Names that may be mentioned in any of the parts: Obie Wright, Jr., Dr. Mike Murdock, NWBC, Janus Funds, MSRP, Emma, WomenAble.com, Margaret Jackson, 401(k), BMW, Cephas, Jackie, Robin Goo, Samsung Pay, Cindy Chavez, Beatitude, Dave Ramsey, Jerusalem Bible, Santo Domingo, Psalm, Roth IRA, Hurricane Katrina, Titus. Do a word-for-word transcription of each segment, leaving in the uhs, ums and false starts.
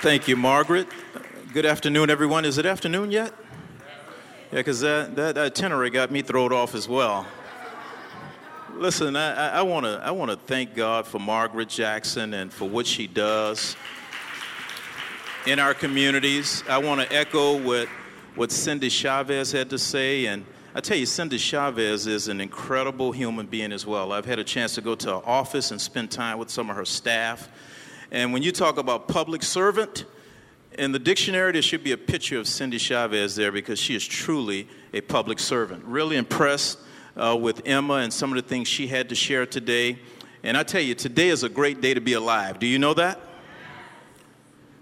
Thank you, Margaret. Good afternoon, everyone. Is it afternoon yet? Yeah, because that, that, that itinerary got me thrown off as well. Listen, I, I want to I want to thank God for Margaret Jackson and for what she does in our communities. I want to echo what, what Cindy Chavez had to say. And I tell you, Cindy Chavez is an incredible human being as well. I've had a chance to go to her office and spend time with some of her staff. And when you talk about public servant, in the dictionary, there should be a picture of Cindy Chavez there because she is truly a public servant. Really impressed Uh, with Emma and some of the things she had to share today. And I tell you, today is a great day to be alive. Do you know that?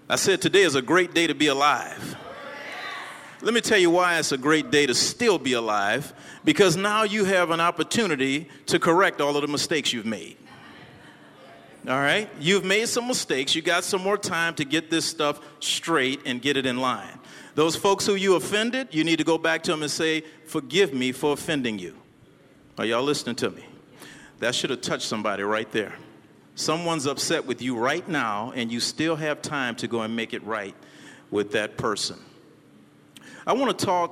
I said today is a great day to be alive. Let me tell you why it's a great day to still be alive, because now you have an opportunity to correct all of the mistakes you've made. All right? You've made some mistakes. You got some more time to get this stuff straight and get it in line. Those folks who you offended, you need to go back to them and say, "Forgive me for offending you." Are y'all listening to me? That should have touched somebody right there. Someone's upset with you right now, and you still have time to go and make it right with that person. I want to talk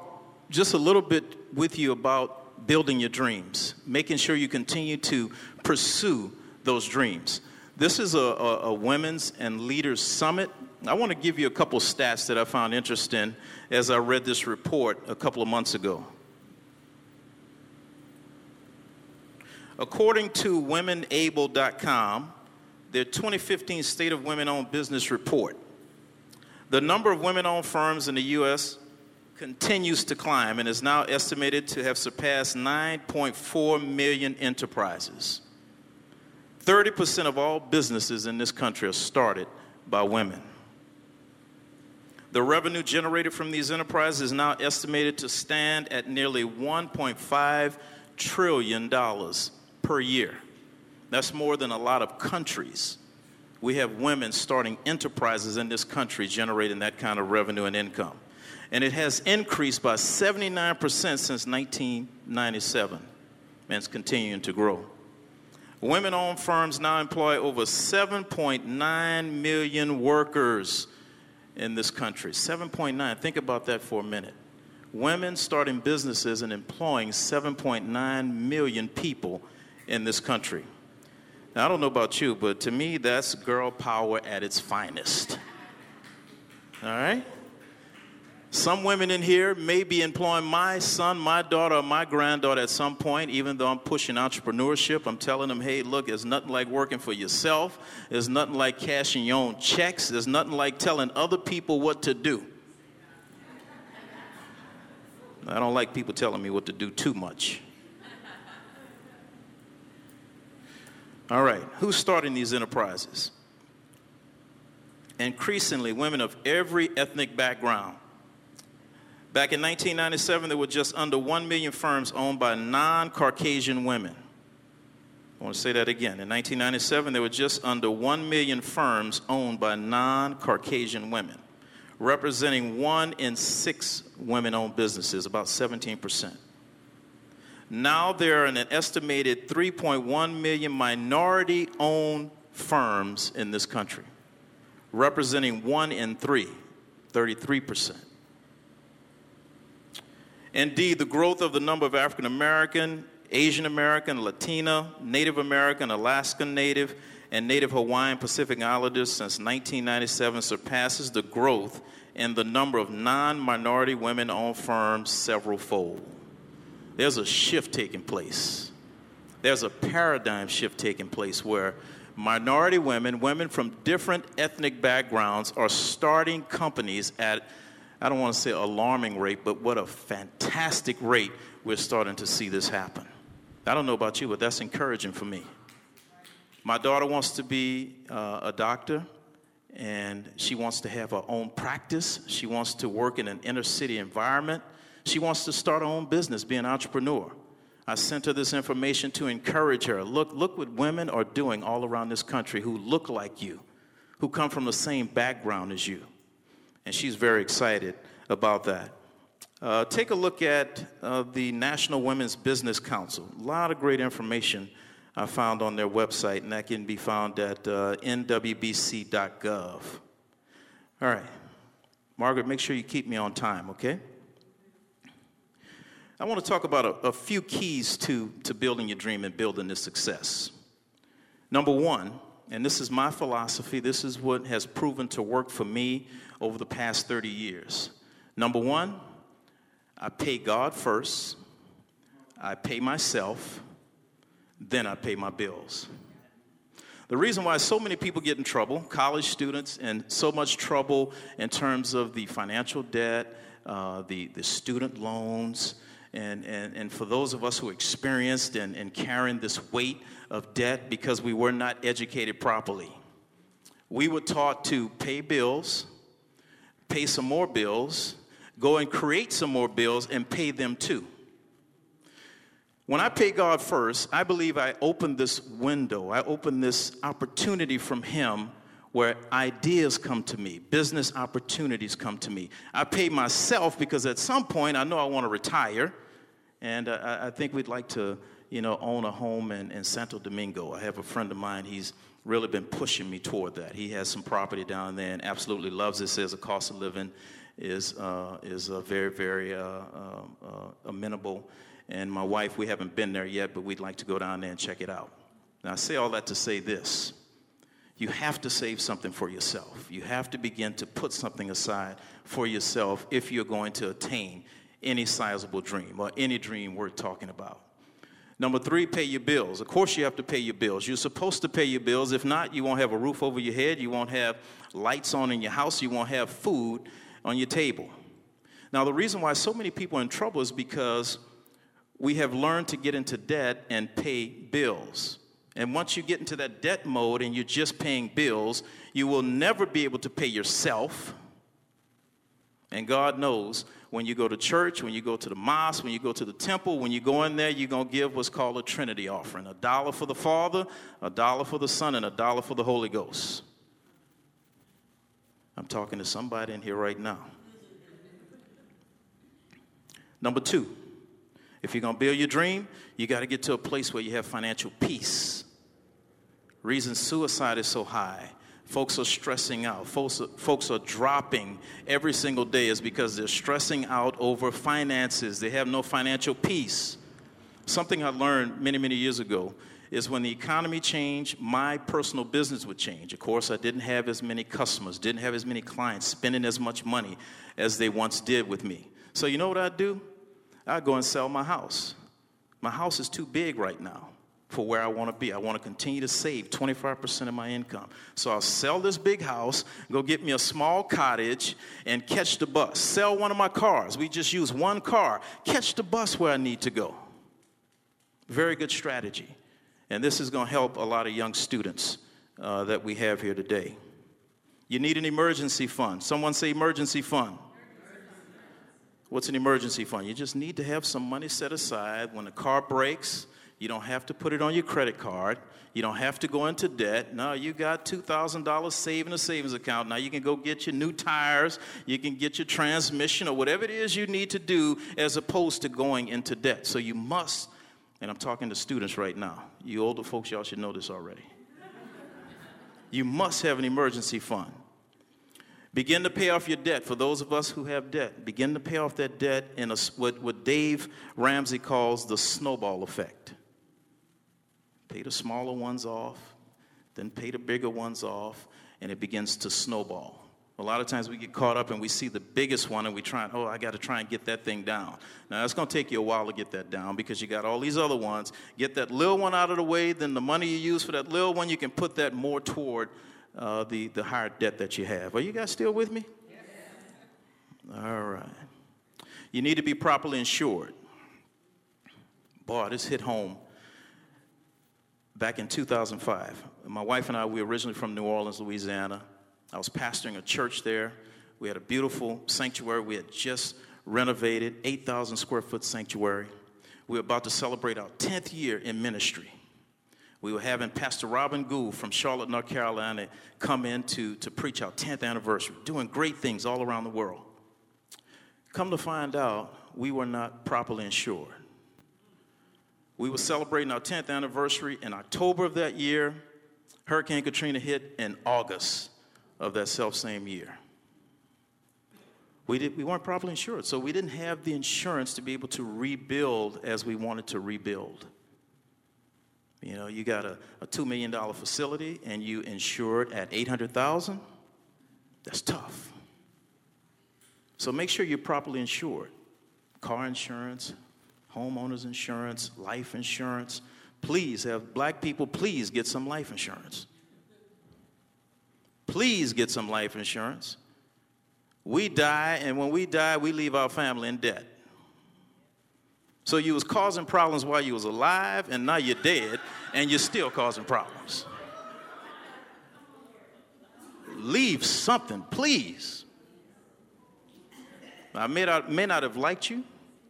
just a little bit with you about building your dreams, making sure you continue to pursue those dreams. This is a, a, a women's and leaders summit. I want to give you a couple stats that I found interesting as I read this report a couple of months ago. According to Women Able dot com, their twenty fifteen State of Women-Owned Business Report, the number of women-owned firms in the U S continues to climb and is now estimated to have surpassed nine point four million enterprises. thirty percent of all businesses in this country are started by women. The revenue generated from these enterprises is now estimated to stand at nearly one point five trillion dollars per year. That's more than a lot of countries. We have women starting enterprises in this country generating that kind of revenue and income. And it has increased by seventy-nine percent since nineteen ninety-seven, and it's continuing to grow. Women-owned firms now employ over seven point nine million workers in this country. seven point nine, think about that for a minute. Women starting businesses and employing seven point nine million people in this country. Now, I don't know about you, but to me, that's girl power at its finest. All right? Some women in here may be employing my son, my daughter, or my granddaughter at some point, even though I'm pushing entrepreneurship. I'm telling them, hey, look, there's nothing like working for yourself. There's nothing like cashing your own checks. There's nothing like telling other people what to do. I don't like people telling me what to do too much. All right, who's starting these enterprises? Increasingly, women of every ethnic background. Back in nineteen ninety-seven, there were just under one million firms owned by non-Caucasian women. I want to say that again. In nineteen ninety-seven, there were just under one million firms owned by non-Caucasian women, representing one in six women-owned businesses, about seventeen percent. Now there are an estimated three point one million minority-owned firms in this country, representing one in three, thirty-three percent. Indeed, the growth of the number of African-American, Asian-American, Latina, Native American, Alaska Native, and Native Hawaiian Pacific Islanders since nineteen ninety-seven surpasses the growth in the number of non-minority women-owned firms several fold. There's a shift taking place. There's a paradigm shift taking place where minority women, women from different ethnic backgrounds, are starting companies at, I don't want to say alarming rate, but what a fantastic rate we're starting to see this happen. I don't know about you, but that's encouraging for me. My daughter wants to be uh, a doctor, and she wants to have her own practice. She wants to work in an inner city environment. She wants to start her own business, be an entrepreneur. I sent her this information to encourage her. Look, look what women are doing all around this country who look like you, who come from the same background as you. And she's very excited about that. Uh, take a look at uh, the National Women's Business Council. A lot of great information I found on their website, and that can be found at uh, N W B C dot gov. All right. Margaret, make sure you keep me on time, okay? I want to talk about a, a few keys to, to building your dream and building this success. Number one, and this is my philosophy, this is what has proven to work for me over the past thirty years. Number one, I pay God first, I pay myself, then I pay my bills. The reason why so many people get in trouble, college students, and so much trouble in terms of the financial debt, uh, the, the student loans, and, and, and for those of us who experienced and, and carrying this weight of debt because we were not educated properly. We were taught to pay bills, pay some more bills, go and create some more bills, and pay them too. When I pay God first, I believe I open this window, I open this opportunity from Him where ideas come to me, business opportunities come to me. I pay myself because at some point I know I want to retire, and I, I think we'd like to, you know, own a home in, in Santo Domingo. I have a friend of mine, he's really been pushing me toward that. He has some property down there and absolutely loves it, says the cost of living is uh, is uh, very, very uh, uh, uh, amenable. And my wife, we haven't been there yet, but we'd like to go down there and check it out. Now, I say all that to say this. You have to save something for yourself. You have to begin to put something aside for yourself if you're going to attain any sizable dream or any dream worth talking about. Number three, pay your bills. Of course you have to pay your bills. You're supposed to pay your bills. If not, you won't have a roof over your head. You won't have lights on in your house. You won't have food on your table. Now, the reason why so many people are in trouble is because we have learned to get into debt and pay bills. And once you get into that debt mode and you're just paying bills, you will never be able to pay yourself. And God knows when you go to church, when you go to the mosque, when you go to the temple, when you go in there, you're going to give what's called a Trinity offering. A dollar for the Father, a dollar for the Son, and a dollar for the Holy Ghost. I'm talking to somebody in here right now. Number two, if you're going to build your dream, you got to get to a place where you have financial peace. Reason suicide is so high. Folks are stressing out. Folks are, folks are dropping every single day is because they're stressing out over finances. They have no financial peace. Something I learned many, many years ago is when the economy changed, my personal business would change. Of course, I didn't have as many customers, didn't have as many clients spending as much money as they once did with me. So you know what I'd do? I'd go and sell my house. My house is too big right now for where I want to be. I want to continue to save twenty-five percent of my income. So I'll sell this big house, go get me a small cottage, and catch the bus. Sell one of my cars. We just use one car. Catch the bus where I need to go. Very good strategy. And this is going to help a lot of young students uh, that we have here today. You need an emergency fund. Someone say emergency fund. What's an emergency fund? You just need to have some money set aside. When the car breaks, you don't have to put it on your credit card. You don't have to go into debt. No, you got two thousand dollars saved in a savings account. Now you can go get your new tires. You can get your transmission or whatever it is you need to do as opposed to going into debt. So you must, and I'm talking to students right now. You older folks, y'all should know this already. You must have an emergency fund. Begin to pay off your debt. For those of us who have debt, begin to pay off that debt in a, what, what Dave Ramsey calls the snowball effect. Pay the smaller ones off, then pay the bigger ones off, and it begins to snowball. A lot of times we get caught up and we see the biggest one and we try, and, oh, I got to try and get that thing down. Now, it's going to take you a while to get that down because you got all these other ones. Get that little one out of the way, then the money you use for that little one, you can put that more toward Uh, the, the higher debt that you have. Are you guys still with me? Yes. All right. You need to be properly insured. Boy, this hit home back in two thousand five. My wife and I, we were originally from New Orleans, Louisiana. I was pastoring a church there. We had a beautiful sanctuary. We had just renovated, eight thousand square foot sanctuary. We were about to celebrate our tenth year in ministry. We were having Pastor Robin Goo from Charlotte, North Carolina, come in to, to preach our tenth anniversary, doing great things all around the world. Come to find out, we were not properly insured. We were celebrating our tenth anniversary in October of that year. Hurricane Katrina hit in August of that self same year. We, did, we weren't properly insured, so we didn't have the insurance to be able to rebuild as we wanted to rebuild. You know, you got a, a two million dollar facility and you insured at eight hundred thousand dollars, that's tough. So make sure you're properly insured. Car insurance, homeowners insurance, life insurance. Please have black people, please get some life insurance. Please get some life insurance. We die, and when we die, we leave our family in debt. So you was causing problems while you was alive, and now you're dead, and you're still causing problems. Leave something, please. I may not, may not have liked you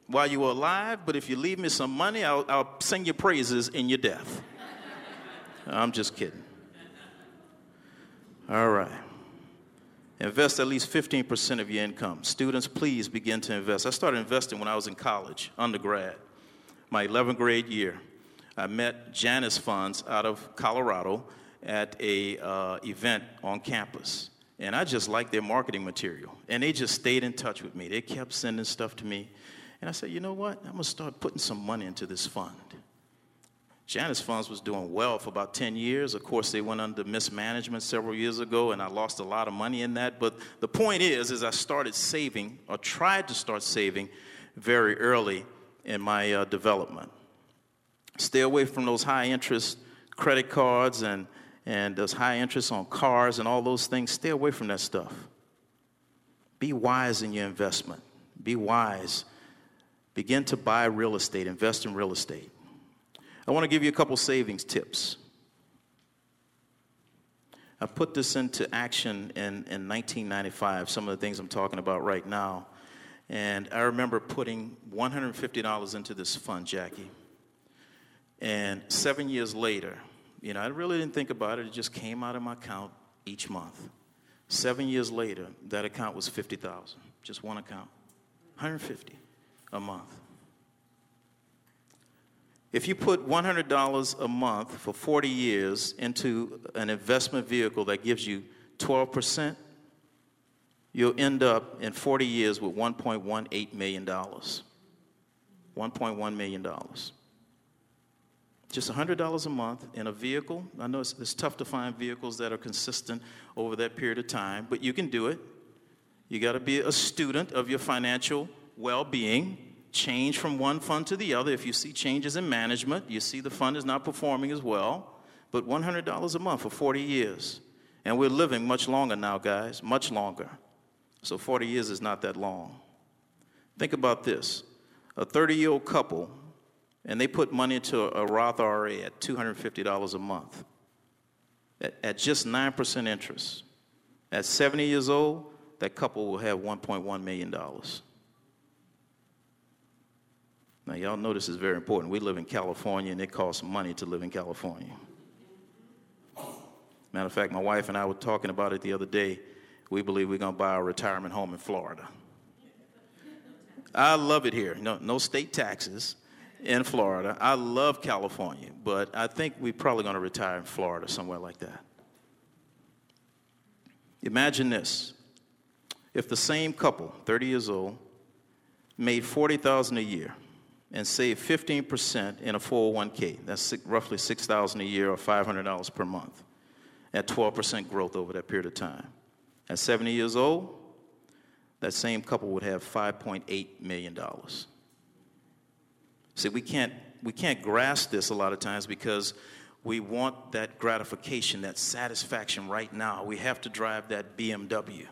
while you were alive, but if you leave me some money, I'll, I'll sing your praises in your death. I'm just kidding. All right. Invest at least fifteen percent of your income. Students, please begin to invest. I started investing when I was in college, undergrad, my eleventh grade year. I met Janus Funds out of Colorado at a uh, event on campus. And I just liked their marketing material. And they just stayed in touch with me. They kept sending stuff to me. And I said, you know what? I'm going to start putting some money into this fund. Janus Funds was doing well for about ten years. Of course, they went under mismanagement several years ago, and I lost a lot of money in that. But the point is, is I started saving, or tried to start saving, very early in my uh, development. Stay away from those high-interest credit cards and, and those high interest on cars and all those things. Stay away from that stuff. Be wise in your investment. Be wise. Begin to buy real estate. Invest in real estate. I want to give you a couple savings tips. I put this into action in, in nineteen ninety-five, some of the things I'm talking about right now. And I remember putting one hundred fifty dollars into this fund, Jackie. And seven years later, you know, I really didn't think about it. It just came out of my account each month. Seven years later, that account was fifty thousand dollars, just one account, one hundred fifty dollars a month. If you put one hundred dollars a month for forty years into an investment vehicle that gives you twelve percent, you'll end up in forty years with one point one eight million dollars. one point one million dollars. Just one hundred dollars a month in a vehicle. I know it's, it's tough to find vehicles that are consistent over that period of time, but you can do it. You got to be a student of your financial well-being. Change from one fund to the other. If you see changes in management, you see the fund is not performing as well, but one hundred dollars a month for forty years. And we're living much longer now, guys, much longer. So forty years is not that long. Think about this. A thirty-year-old couple, and they put money into a Roth I R A at two hundred fifty dollars a month, at, at just nine percent interest. At seventy years old, that couple will have one point one million dollars. Now, y'all know this is very important. We live in California, and it costs money to live in California. Matter of fact, my wife and I were talking about it the other day. We believe we're going to buy a retirement home in Florida. I love it here. No, no state taxes in Florida. I love California, but I think we're probably going to retire in Florida, somewhere like that. Imagine this. If the same couple, thirty years old, made forty thousand dollars a year, and save fifteen percent in a four oh one k. That's roughly six thousand dollars a year or five hundred dollars per month at twelve percent growth over that period of time. At seventy years old, that same couple would have five point eight million dollars. See, we can't, we can't grasp this a lot of times because we want that gratification, that satisfaction right now. We have to drive that B M W.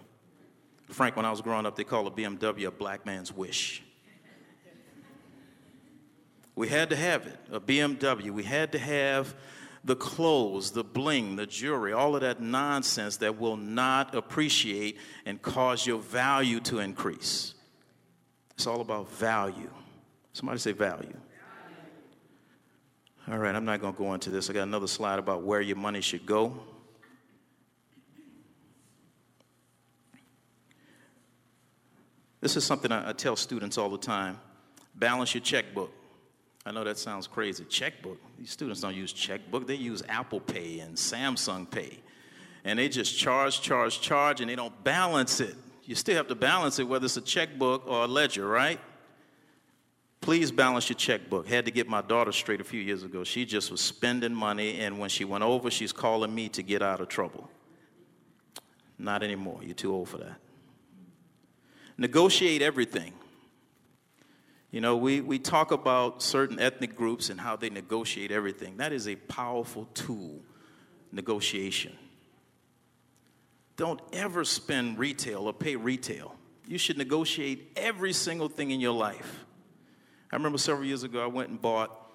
Frank, when I was growing up, they called a B M W a black man's wish. We had to have it, a B M W. We had to have the clothes, the bling, the jewelry, all of that nonsense that will not appreciate and cause your value to increase. It's all about value. Somebody say value. All right, I'm not going to go into this. I got another slide about where your money should go. This is something I, I tell students all the time. Balance your checkbook. I know that sounds crazy. Checkbook. These students don't use checkbook. They use Apple Pay and Samsung Pay. And they just charge, charge, charge, and they don't balance it. you still have to balance it, whether it's a checkbook or a ledger, right? Please balance your checkbook. Had to get my daughter straight a few years ago. She just was spending money, and when she went over, she's calling me to get out of trouble. Not anymore. You're too old for that. Negotiate everything. You know, we, we talk about certain ethnic groups and how they negotiate everything. That is a powerful tool, negotiation. Don't ever spend retail or pay retail. You should negotiate every single thing in your life. I remember several years ago I went and bought,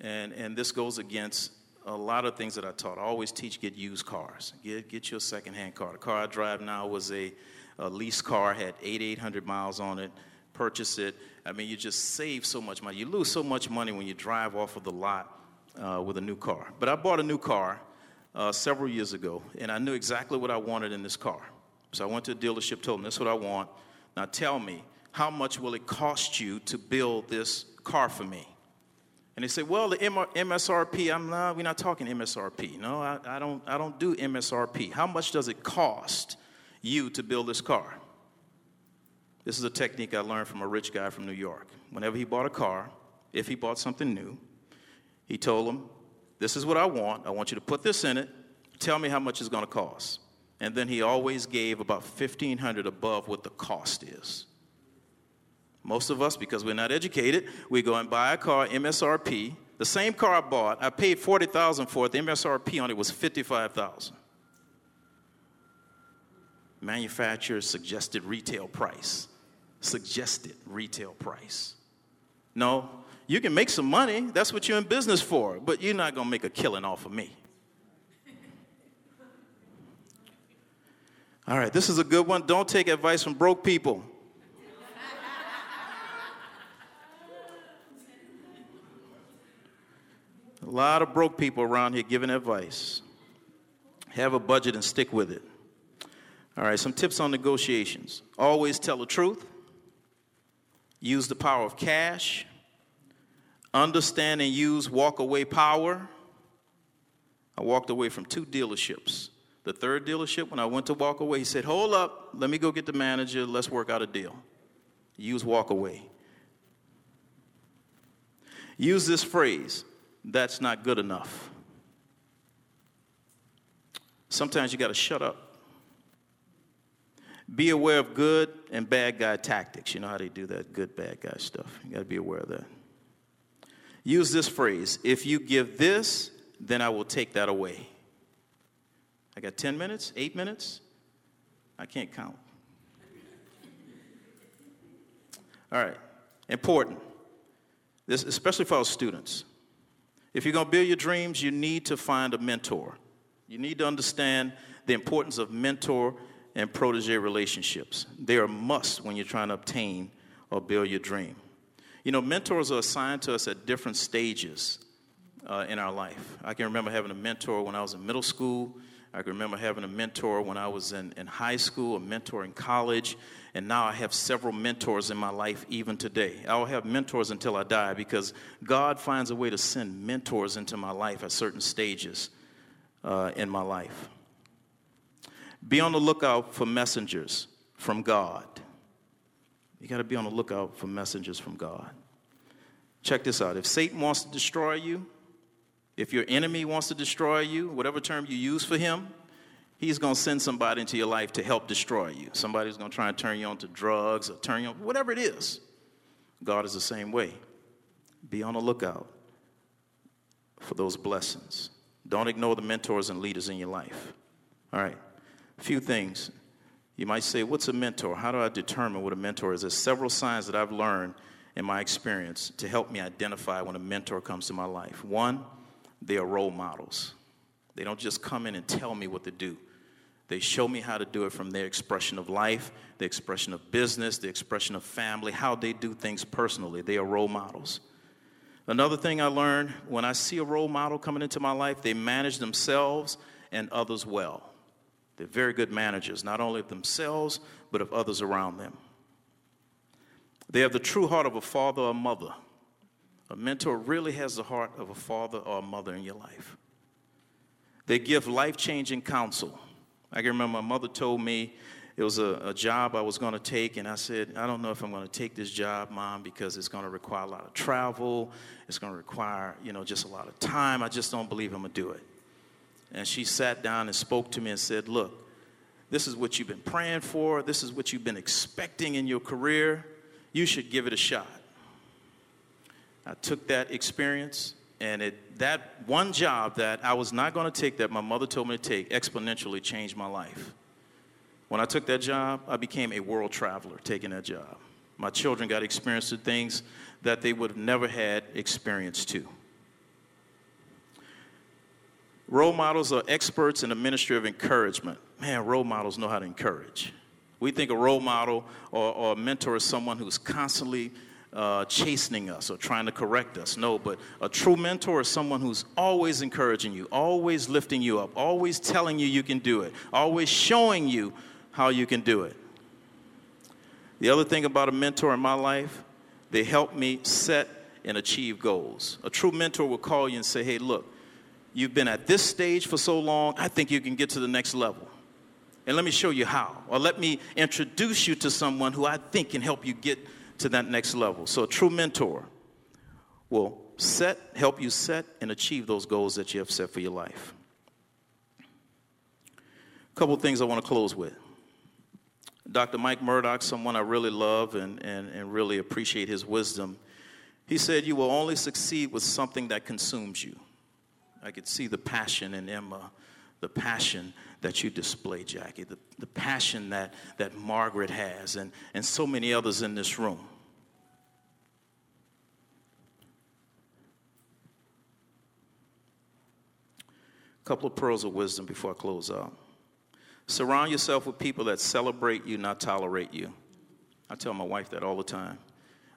and, and this goes against a lot of things that I taught. I always teach, get used cars. Get, get your secondhand car. The car I drive now was a, a lease car, had eight thousand eight hundred miles on it. Purchase it. I mean, you just save so much money. You lose so much money when you drive off of the lot uh, with a new car. But I bought a new car uh, several years ago, and I knew exactly what I wanted in this car. So I went to a dealership, told them, this is what I want. Now tell me, how much will it cost you to build this car for me? And they said, well, the M S R P. I'm not, we're not talking M S R P. No, I, I don't. I don't do M S R P. How much does it cost you to build this car? This is a technique I learned from a rich guy from New York. Whenever he bought a car, if he bought something new, he told him, this is what I want. I want you to put this in it. Tell me how much it's going to cost. And then he always gave about fifteen hundred dollars above what the cost is. Most of us, because we're not educated, we go and buy a car, M S R P. The same car I bought, I paid forty thousand dollars for it. The M S R P on it was fifty-five thousand dollars. Manufacturer's suggested retail price. Suggested retail price. No, you can make some money. That's what you're in business for. But you're not going to make a killing off of me. All right, this is a good one. Don't take advice from broke people. A lot of broke people around here giving advice. Have a budget and stick with it. All right, some tips on negotiations. Always tell the truth. Use the power of cash. Understand and use walk-away power. I walked away from two dealerships. The third dealership, when I went to walk away, he said, hold up, let me go get the manager, let's work out a deal. Use walk away. Use this phrase, that's not good enough. Sometimes you got to shut up. Be aware of good and bad guy tactics. You know how they do that good, bad guy stuff. You got to be aware of that. Use this phrase, if you give this, then I will take that away. I got ten minutes, eight minutes. I can't count. All right, important. This, especially for our students. If you're going to build your dreams, you need to find a mentor. You need to understand the importance of mentor and protege relationships. They are a must when you're trying to obtain or build your dream. You know, mentors are assigned to us at different stages uh, in our life. I can remember having a mentor when I was in middle school. I can remember having a mentor when I was in, in high school, a mentor in college, and now I have several mentors in my life even today. I'll have mentors until I die because God finds a way to send mentors into my life at certain stages uh, in my life. Be on the lookout for messengers from God. You got to be on the lookout for messengers from God. Check this out. If Satan wants to destroy you, if your enemy wants to destroy you, whatever term you use for him, he's going to send somebody into your life to help destroy you. Somebody's going to try and turn you on to drugs or turn you on, whatever it is. God is the same way. Be on the lookout for those blessings. Don't ignore the mentors and leaders in your life. All right. A few things. You might say, what's a mentor? How do I determine what a mentor is? There's several signs that I've learned in my experience to help me identify when a mentor comes to my life. One, they are role models. They don't just come in and tell me what to do. They show me how to do it from their expression of life, the expression of business, the expression of family, how they do things personally. They are role models. Another thing I learned, when I see a role model coming into my life, they manage themselves and others well. They're very good managers, not only of themselves, but of others around them. They have the true heart of a father or mother. A mentor really has the heart of a father or a mother in your life. They give life-changing counsel. I can remember my mother told me It was a, a job I was going to take, and I said, I don't know if I'm going to take this job, Mom, because it's going to require a lot of travel. It's going to require, you know, just a lot of time. I just don't believe I'm going to do it. And she sat down and spoke to me and said, look, this is what you've been praying for. This is what you've been expecting in your career. You should give it a shot. I took that experience, and it, that one job that I was not going to take that my mother told me to take exponentially changed my life. When I took that job, I became a world traveler taking that job. My children got experience to things that they would have never had experience to. Role models are experts in the ministry of encouragement. Man, role models know how to encourage. We think a role model or, or a mentor is someone who's constantly uh, chastening us or trying to correct us. No, but a true mentor is someone who's always encouraging you, always lifting you up, always telling you you can do it, always showing you how you can do it. The other thing about a mentor in my life, they help me set and achieve goals. A true mentor will call you and say, hey, look, you've been at this stage for so long, I think you can get to the next level. And let me show you how. Or let me introduce you to someone who I think can help you get to that next level. So a true mentor will set, help you set and achieve those goals that you have set for your life. A couple of things I want to close with. Doctor Mike Murdock, someone I really love and, and, and really appreciate his wisdom. He said, you will only succeed with something that consumes you. I could see the passion in Emma. The passion that you display, Jackie, the, the passion that, that Margaret has, and, and so many others in this room. A couple of pearls of wisdom before I close out. Surround yourself with people that celebrate you, not tolerate you. I tell my wife that all the time.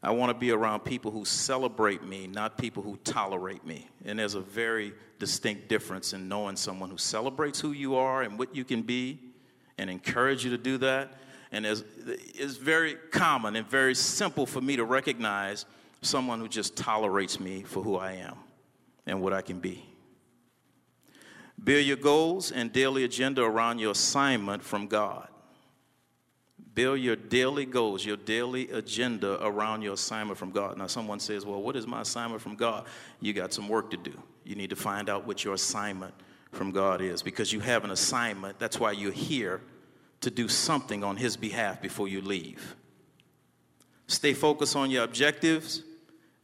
I want to be around people who celebrate me, not people who tolerate me. And there's a very distinct difference in knowing someone who celebrates who you are and what you can be and encourage you to do that. And it's very common and very simple for me to recognize someone who just tolerates me for who I am and what I can be. Build your goals and daily agenda around your assignment from God. Build your daily goals, your daily agenda around your assignment from God. Now, someone says, well, what is my assignment from God? You got some work to do. You need to find out what your assignment from God is, because you have an assignment. That's why you're here, to do something on his behalf before you leave. Stay focused on your objectives.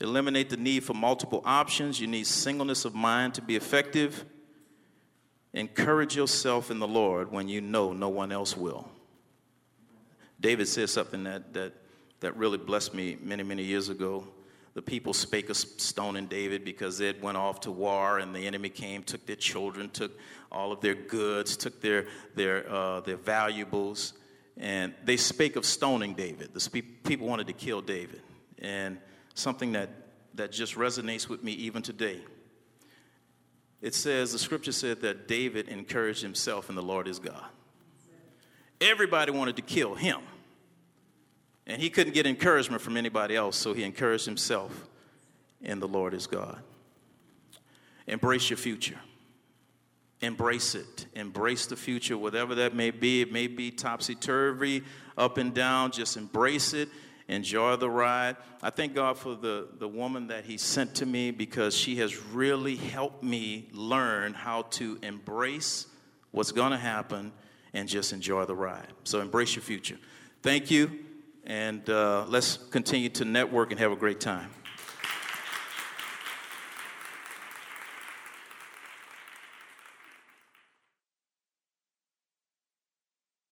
Eliminate the need for multiple options. You need singleness of mind to be effective. Encourage yourself in the Lord when you know no one else will. David said something that, that that really blessed me many, many years ago. The people spake of stoning David because they had went off to war, and the enemy came, took their children, took all of their goods, took their their uh, their valuables, and they spake of stoning David. The spe- people wanted to kill David, and something that, that just resonates with me even today. It says, the scripture said that David encouraged himself in the Lord his God. Everybody wanted to kill him, and he couldn't get encouragement from anybody else, so he encouraged himself in the Lord his God. Embrace your future. Embrace it. Embrace the future, whatever that may be. It may be topsy-turvy, up and down. Just embrace it. Enjoy the ride. I thank God for the, the woman that he sent to me, because she has really helped me learn how to embrace what's going to happen and just enjoy the ride. So embrace your future. Thank you, and uh, let's continue to network and have a great time.